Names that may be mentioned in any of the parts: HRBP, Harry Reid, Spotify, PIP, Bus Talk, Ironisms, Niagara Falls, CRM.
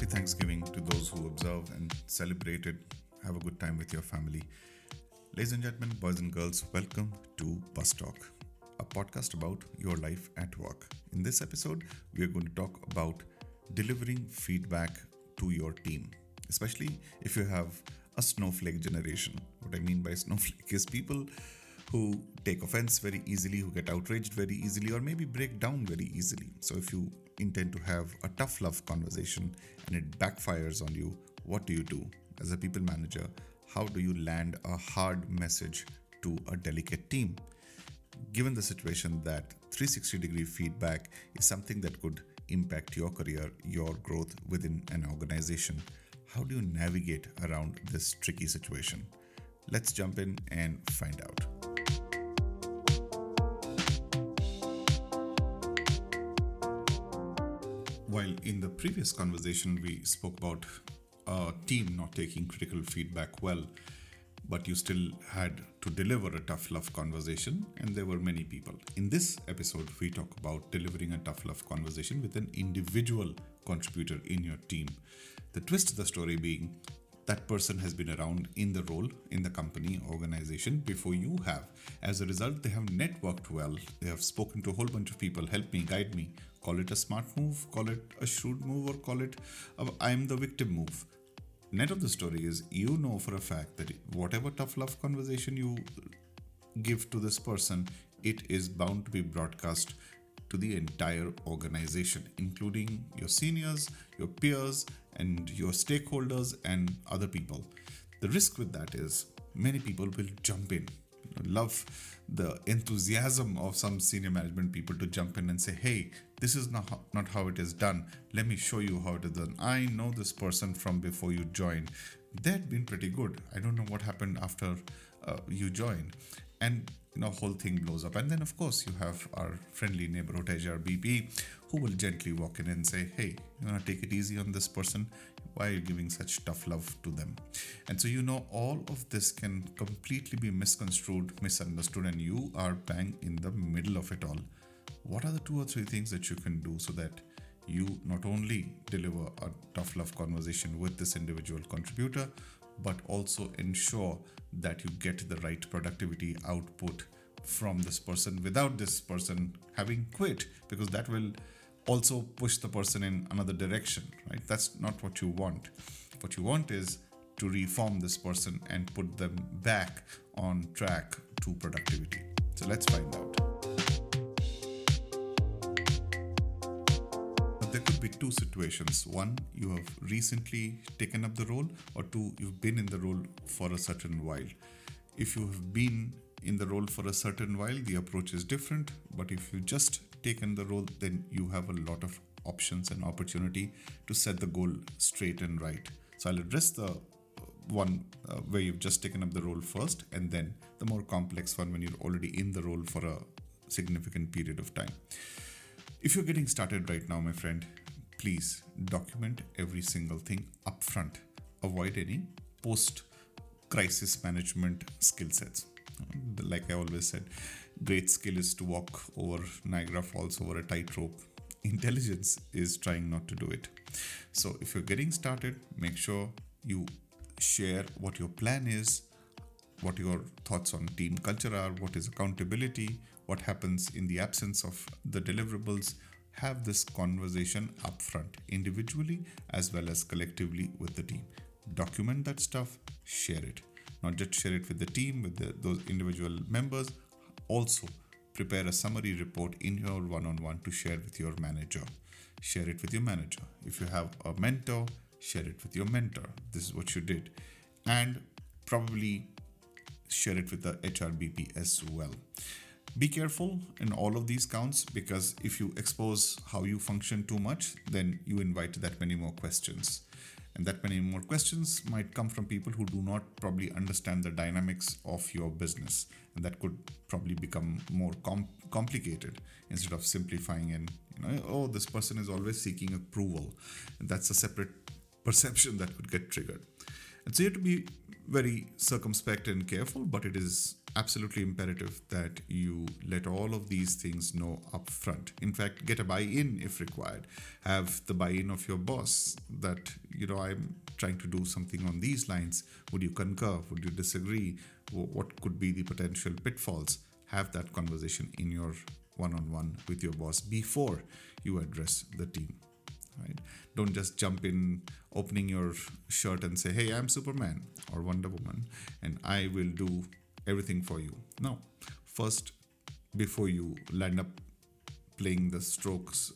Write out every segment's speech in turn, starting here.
Happy Thanksgiving to those who observe and celebrate it. Have a good time with your family. Ladies and gentlemen, boys and girls, welcome to Bus Talk, a podcast about your life at work. In this episode, we are going to talk about delivering feedback to your team, especially if you have a snowflake generation. What I mean by snowflake is people who take offense very easily, who get outraged very easily, or maybe break down very easily. So if you intend to have a tough love conversation and it backfires on you, what do you do? As a people manager, how do you land a hard message to a delicate team? Given the situation that 360-degree feedback is something that could impact your career, your growth within an organization, how do you navigate around this tricky situation? Let's jump in and find out. While in the previous conversation, we spoke about a team not taking critical feedback well, but you still had to deliver a tough love conversation, and there were many people. In this episode, we talk about delivering a tough love conversation with an individual contributor in your team. The twist of the story being that person has been around in the role, in the company, organization before you have. As a result, they have networked well. They have spoken to a whole bunch of people, help me, guide me. Call it a smart move, call it a shrewd move, or call it a I'm the victim move. Net of the story is you know for a fact that whatever tough love conversation you give to this person, it is bound to be broadcast to the entire organization, including your seniors, your peers, and your stakeholders and other people. The risk with that is many people will jump in. I love the enthusiasm of some senior management people to jump in and say, hey, this is not how it is done. Let me show you how it is done. I know this person from before you joined. They'd been pretty good. I don't know what happened after you joined. And whole thing blows up. And then, of course, you have our friendly neighborhood HRBP who will gently walk in and say, hey, you want to take it easy on this person? Why are you giving such tough love to them? And so, all of this can completely be misconstrued, misunderstood, and you are bang in the middle of it all. What are the two or three things that you can do so that you not only deliver a tough love conversation with this individual contributor, but also ensure that you get the right productivity output from this person without this person having quit, because that will also push the person in another direction, right? That's not what you want. What you want is to reform this person and put them back on track to productivity. So let's find out. There could be two situations. One, you have recently taken up the role, or two, you've been in the role for a certain while. If you have been in the role for a certain while, the approach is different. But if you've just taken the role, then you have a lot of options and opportunity to set the goal straight and right. So I'll address the one where you've just taken up the role first, and then the more complex one when you're already in the role for a significant period of time. If you're getting started right now, my friend, please document every single thing upfront. Avoid any post-crisis management skill sets. Like I always said, great skill is to walk over Niagara Falls over a tightrope. Intelligence is trying not to do it. So if you're getting started, make sure you share what your plan is, what your thoughts on team culture are, what is accountability, what happens in the absence of the deliverables. Have this conversation upfront, individually as well as collectively with the team. Document that stuff, share it. Not just share it with the team, with those individual members. Also, prepare a summary report in your one-on-one to share with your manager. Share it with your manager. If you have a mentor, share it with your mentor. This is what you did. And probably share it with the HRBP as well. Be careful in all of these counts, because if you expose how you function too much, then you invite that many more questions. And that many more questions might come from people who do not probably understand the dynamics of your business. And that could probably become more complicated instead of simplifying and, oh, this person is always seeking approval. And that's a separate perception that could get triggered. And so you have to be very circumspect and careful, but it is absolutely imperative that you let all of these things know up front. In fact, get a buy-in if required. Have the buy-in of your boss that, you know, I'm trying to do something on these lines. Would you concur? Would you disagree? What could be the potential pitfalls? Have that conversation in your one-on-one with your boss before you address the team. Right? Don't just jump in opening your shirt and say, hey, I'm Superman or Wonder Woman and I will do everything for you. No, first, before you land up playing the strokes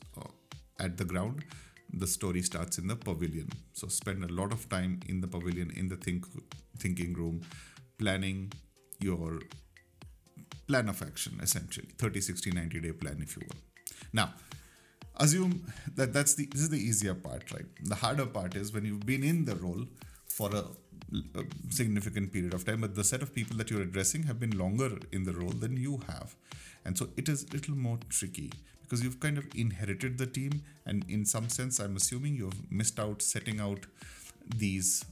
at the ground, the story starts in the pavilion. So spend a lot of time in the pavilion, in the thinking room, planning your plan of action, essentially 30, 60, 90 day plan, if you will. Now, assume that this is the easier part, right? The harder part is when you've been in the role for a significant period of time, but the set of people that you're addressing have been longer in the role than you have. And so it is a little more tricky because you've kind of inherited the team. And in some sense, I'm assuming you've missed out setting out these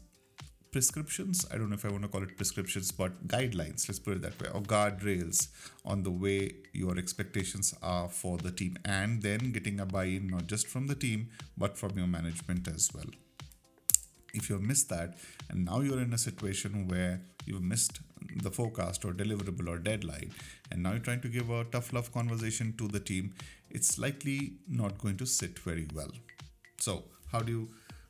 prescriptions. I don't know if I want to call it prescriptions, but guidelines, let's put it that way, or guardrails on the way your expectations are for the team, and then getting a buy-in not just from the team, but from your management as well. If you've missed that, and now you're in a situation where you've missed the forecast or deliverable or deadline, and now you're trying to give a tough love conversation to the team, it's likely not going to sit very well. So how do you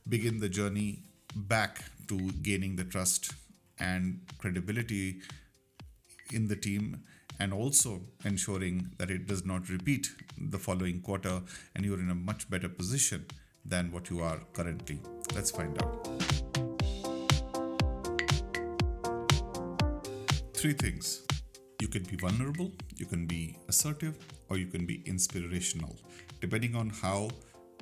begin the journey back to gaining the trust and credibility in the team, and also ensuring that it does not repeat the following quarter and you're in a much better position than what you are currently? Let's find out. 3 things. You can be vulnerable, you can be assertive, or you can be inspirational, depending on how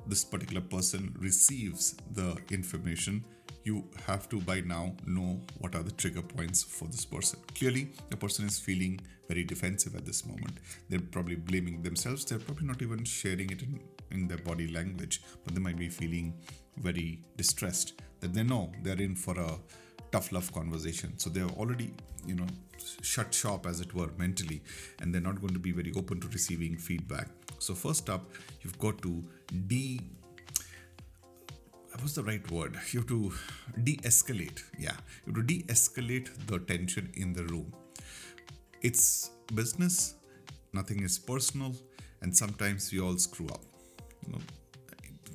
this particular person receives the information. You have to by now know what are the trigger points for this person. Clearly, the person is feeling very defensive at this moment. They're probably blaming themselves. They're probably not even sharing it in their body language, but they might be feeling very distressed that they know they're in for a tough love conversation. So they're already, shut shop, as it were, mentally, and they're not going to be very open to receiving feedback. So first up, you've got to de-escalate. You have to de-escalate the tension in the room. It's business, nothing is personal, and sometimes we all screw up.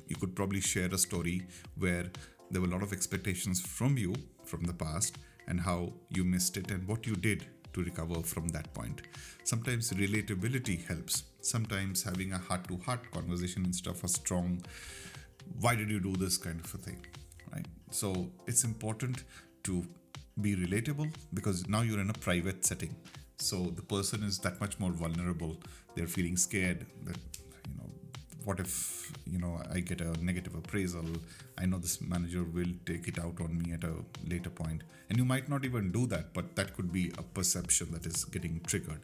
You could probably share a story where there were a lot of expectations from you from the past and how you missed it and what you did to recover from that point. Sometimes relatability helps. Sometimes having a heart-to-heart conversation instead of a strong, why did you do this kind of a thing, right? So it's important to be relatable because now you're in a private setting. So the person is that much more vulnerable. They're feeling scared that, what if, I get a negative appraisal? I know this manager will take it out on me at a later point. And you might not even do that, but that could be a perception that is getting triggered.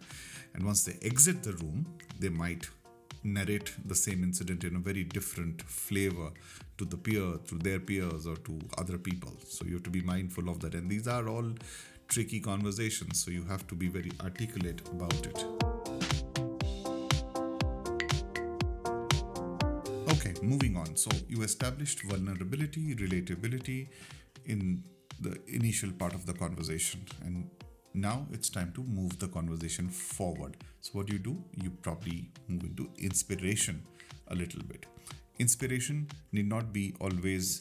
And once they exit the room, they might narrate the same incident in a very different flavor to the peer, through their peers or to other people. So you have to be mindful of that. And these are all tricky conversations. So you have to be very articulate about it. Okay, moving on. So you established vulnerability, relatability in the initial part of the conversation. And now it's time to move the conversation forward. So what do? You probably move into inspiration a little bit. Inspiration need not be always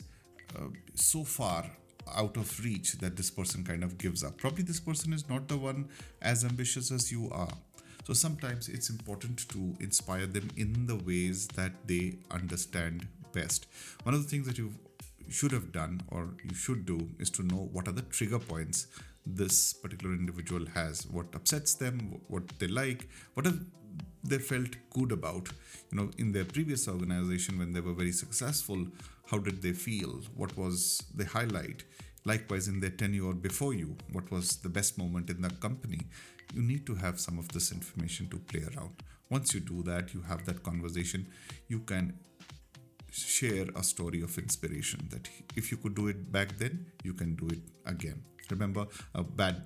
so far out of reach that this person kind of gives up. Probably this person is not the one as ambitious as you are. So sometimes it's important to inspire them in the ways that they understand best. One of the things that you should have done or you should do is to know what are the trigger points this particular individual has, what upsets them, what they like, what have they felt good about, in their previous organization when they were very successful, how did they feel, what was the highlight, likewise in their tenure before you, what was the best moment in the company. You need to have some of this information to play around. Once you do that, you have that conversation, you can share a story of inspiration that if you could do it back then, you can do it again. Remember, a good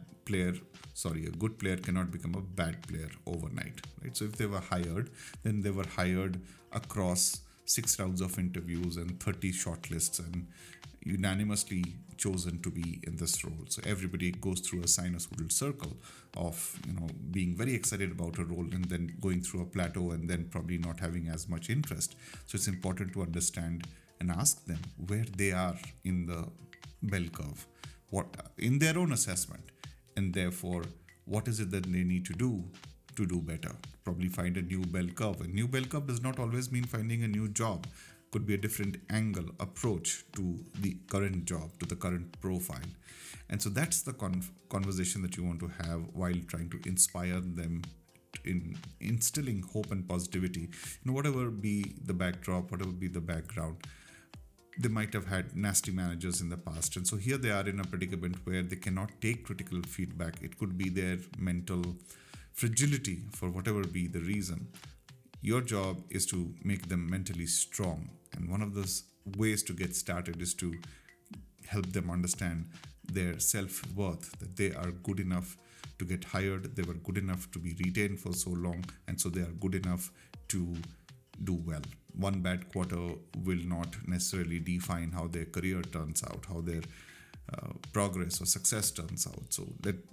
player cannot become a bad player overnight, right? So if they were hired, then they were hired across 6 rounds of interviews and 30 shortlists and unanimously chosen to be in this role. So everybody goes through a sinusoidal circle of, being very excited about a role and then going through a plateau and then probably not having as much interest. So it's important to understand and ask them where they are in the bell curve, what in their own assessment, and therefore what is it that they need to do better. Probably find a new bell curve. A new bell curve does not always mean finding a new job. Could be a different angle, approach to the current job, to the current profile. And so that's the conversation that you want to have while trying to inspire them in instilling hope and positivity. Whatever be the backdrop, whatever be the background, they might have had nasty managers in the past. And so here they are in a predicament where they cannot take critical feedback. It could be their mental fragility for whatever be the reason. Your job is to make them mentally strong. And one of the ways to get started is to help them understand their self-worth, that they are good enough to get hired, they were good enough to be retained for so long, and so they are good enough to do well. One bad quarter will not necessarily define how their career turns out, how their progress or success turns out. So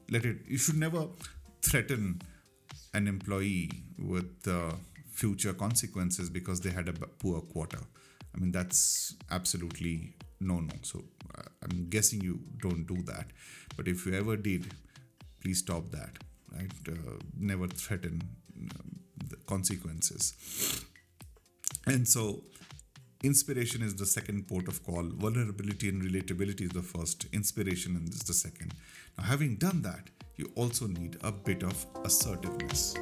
you should never threaten an employee with future consequences because they had a poor quarter. I mean, that's absolutely no. So I'm guessing you don't do that. But if you ever did, please stop that, right? Never threaten the consequences. And so inspiration is the second port of call. Vulnerability and relatability is the first. Inspiration is the second. Now, having done that, you also need a bit of assertiveness.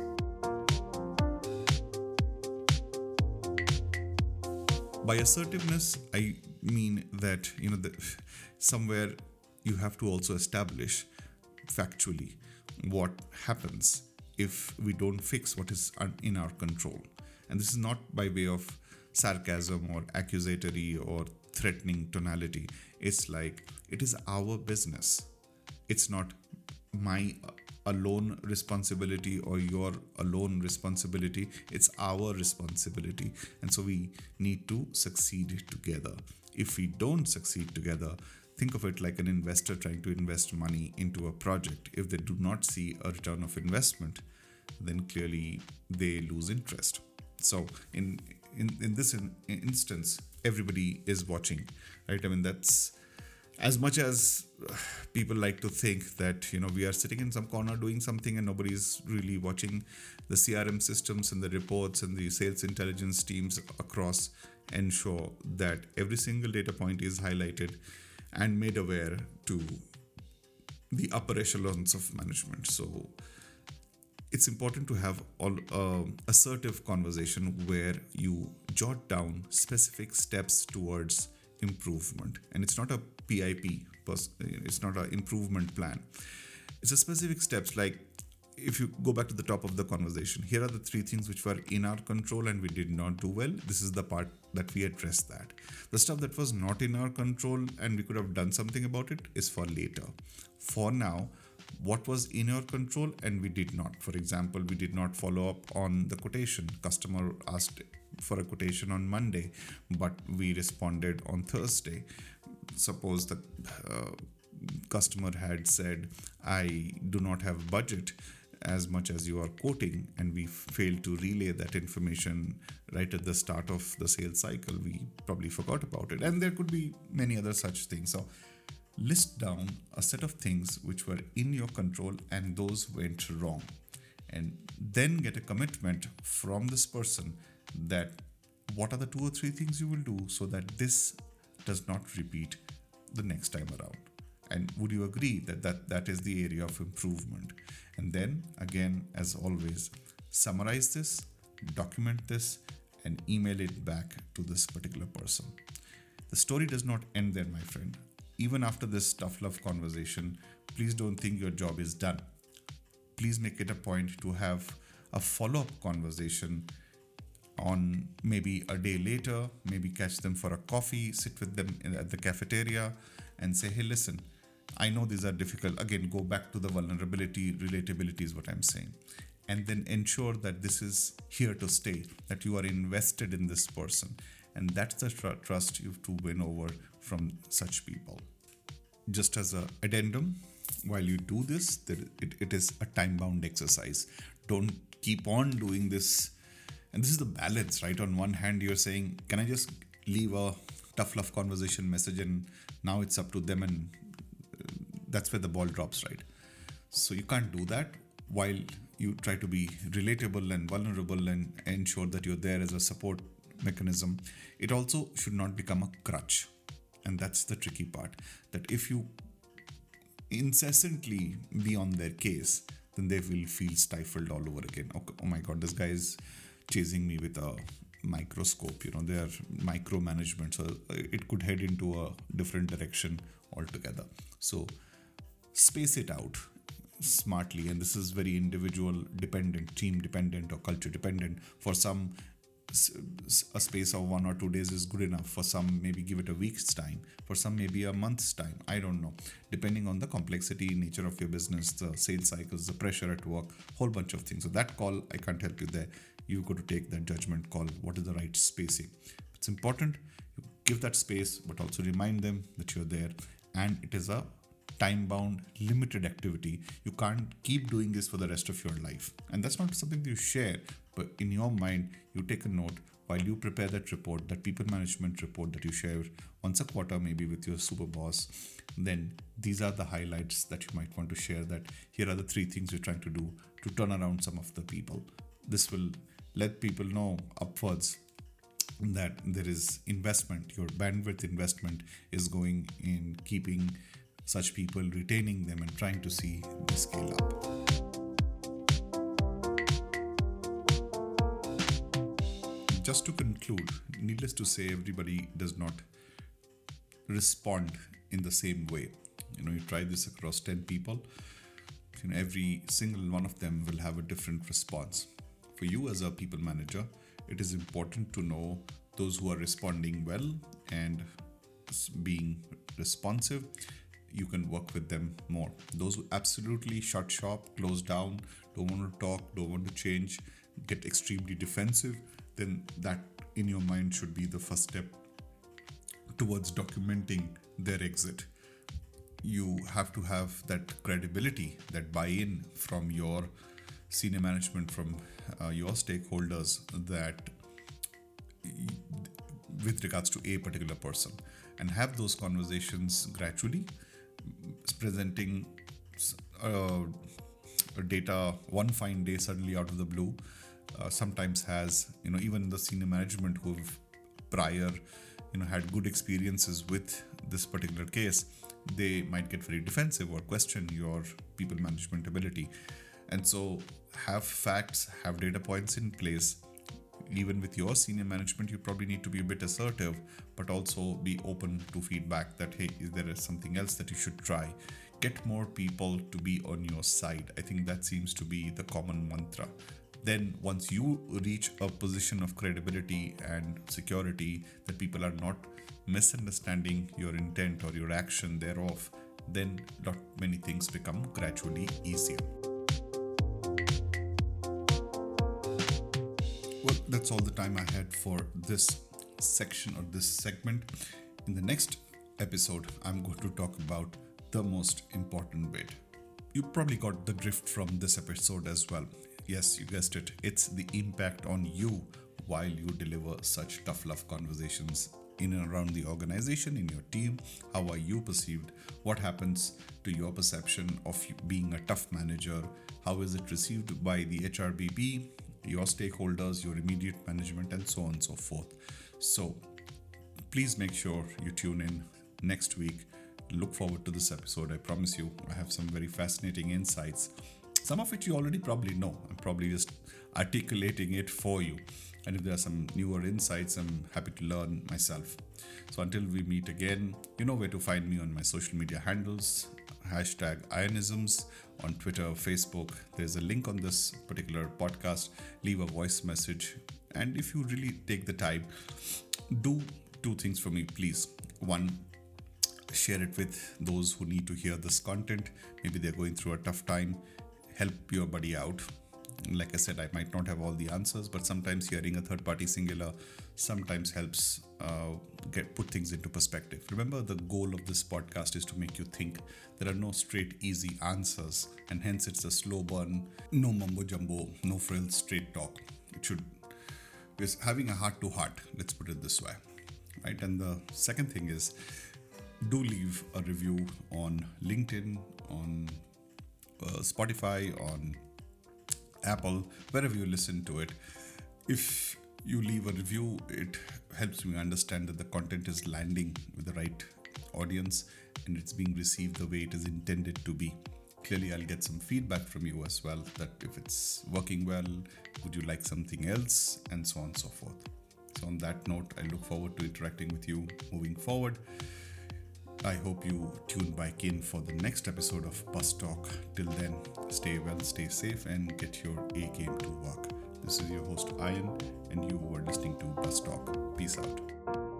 By assertiveness, I mean that, somewhere you have to also establish factually what happens if we don't fix what is in our control. And this is not by way of sarcasm or accusatory or threatening tonality. It's like, it is our business. It's not my alone responsibility or your alone responsibility. It's our responsibility. And so we need to succeed together. If we don't succeed together, think of it like an investor trying to invest money into a project. If they do not see a return of investment, then clearly they lose interest. So in this instance, everybody is watching, right? I mean, that's as much as people like to think that, we are sitting in some corner doing something and nobody's really watching the CRM systems and the reports and the sales intelligence teams across ensure that every single data point is highlighted and made aware to the upper echelons of management. So it's important to have assertive conversation where you jot down specific steps towards improvement. And it's not a PIP, it's not an improvement plan. It's a specific steps. Like, if you go back to the top of the conversation, here are the 3 things which were in our control and we did not do well. This is the part that we addressed that. The stuff that was not in our control and we could have done something about it is for later. For now, what was in your control and we did not. For example, we did not follow up on the quotation. Customer asked for a quotation on Monday, but we responded on Thursday. Suppose the customer had said, I do not have budget as much as you are quoting, and we failed to relay that information right at the start of the sales cycle. We probably forgot about it. And there could be many other such things. So list down a set of things which were in your control and those went wrong, and then get a commitment from this person that what are the 2 or 3 things you will do so that this does not repeat the next time around, and would you agree that is the area of improvement. And then again, as always, summarize this, document this, and email it back to this particular person. The story does not end there, my friend. Even after this tough love conversation, please don't think your job is done. Please make it a point to have a follow-up conversation on maybe a day later, maybe catch them for a coffee, sit with them at the cafeteria and say, hey, listen, I know these are difficult. Again, go back to the vulnerability, relatability is what I'm saying. And then ensure that this is here to stay, that you are invested in this person. And that's the trust you have to win over from such people. Just as an addendum, while you do this, it is a time-bound exercise. Don't keep on doing this. And this is the balance, right? On one hand, you're saying, can I just leave a tough love conversation message? And now it's up to them. And that's where the ball drops, right? So you can't do that while you try to be relatable and vulnerable and ensure that you're there as a support mechanism. It also should not become a crutch. And that's the tricky part, that if you incessantly be on their case, then they will feel stifled all over again. Okay, oh my God, this guy is chasing me with a microscope. You know, they are micromanagement, so it could head into a different direction altogether. So space it out smartly. And this is very individual dependent, team dependent, or culture dependent. For some, a space of 1 or 2 days is good enough. For some, maybe give it a week's time. For some, maybe a month's time. I don't know. Depending on the complexity, nature of your business, the sales cycles, the pressure at work, whole bunch of things. So that call, I can't help you there. You've got to take that judgment call. What is the right spacing? It's important. You give that space, but also remind them that you're there. And it is a time-bound, limited activity. You can't keep doing this for the rest of your life. And that's not something that you share. But in your mind, you take a note while you prepare that report, that people management report that you share once a quarter, maybe with your super boss. Then these are the highlights that you might want to share, that here are the 3 things you're trying to do to turn around some of the people. This will let people know upwards that there is investment. Your bandwidth investment is going in keeping such people, retaining them, and trying to see the scale up. Just to conclude, needless to say, everybody does not respond in the same way. You know, you try this across 10 people, you know, every single one of them will have a different response. For you as a people manager, it is important to know those who are responding well and being responsive. You can work with them more. Those who absolutely shut shop, close down, don't want to talk, don't want to change, get extremely defensive, then that in your mind should be the first step towards documenting their exit. You have to have that credibility, that buy-in from your senior management, from your stakeholders, that with regards to a particular person, and have those conversations gradually, presenting data one fine day suddenly out of the blue. Sometimes has, you know, even the senior management who've prior, you know, had good experiences with this particular case, they might get very defensive or question your people management ability. And so have facts, have data points in place. Even with your senior management, you probably need to be a bit assertive, but also be open to feedback that, hey, there is something else that you should try. Get more people to be on your side. I think that seems to be the common mantra. Then once you reach a position of credibility and security that people are not misunderstanding your intent or your action thereof, then not many things become gradually easier. Well, that's all the time I had for this section or this segment. In the next episode, I'm going to talk about the most important bit. You probably got the drift from this episode as well. Yes, you guessed it. It's the impact on you while you deliver such tough love conversations in and around the organization, in your team. How are you perceived? What happens to your perception of being a tough manager? How is it received by the HRBP, your stakeholders, your immediate management, and so on and so forth? So please make sure you tune in next week. Look forward to this episode. I promise you, I have some very fascinating insights. Some of it you already probably know. I'm probably just articulating it for you. And if there are some newer insights, I'm happy to learn myself. So until we meet again, you know where to find me on my social media handles, #Ironisms, on Twitter, Facebook. There's a link on this particular podcast. Leave a voice message. And if you really take the time, do 2 things for me, please. One, share it with those who need to hear this content. Maybe they're going through a tough time. Help your buddy out. Like I said, I might not have all the answers, but sometimes hearing a third party singular sometimes helps put things into perspective. Remember, the goal of this podcast is to make you think. There are no straight, easy answers, and hence it's a slow burn, no mumbo jumbo, no frills, straight talk. It should be having a heart to heart. Let's put it this way, right? And the second thing is, do leave a review on LinkedIn, on Spotify, on Apple, wherever you listen to it. If you leave a review, it helps me understand that the content is landing with the right audience and it's being received the way it is intended to be. Clearly, I'll get some feedback from you as well, that if it's working well, would you like something else, and so on and so forth. So on that note, I look forward to interacting with you moving forward. I hope you tune back in for the next episode of Bus Talk. Till then, stay well, stay safe, and get your A game to work. This is your host, Ian, and you are listening to Bus Talk. Peace out.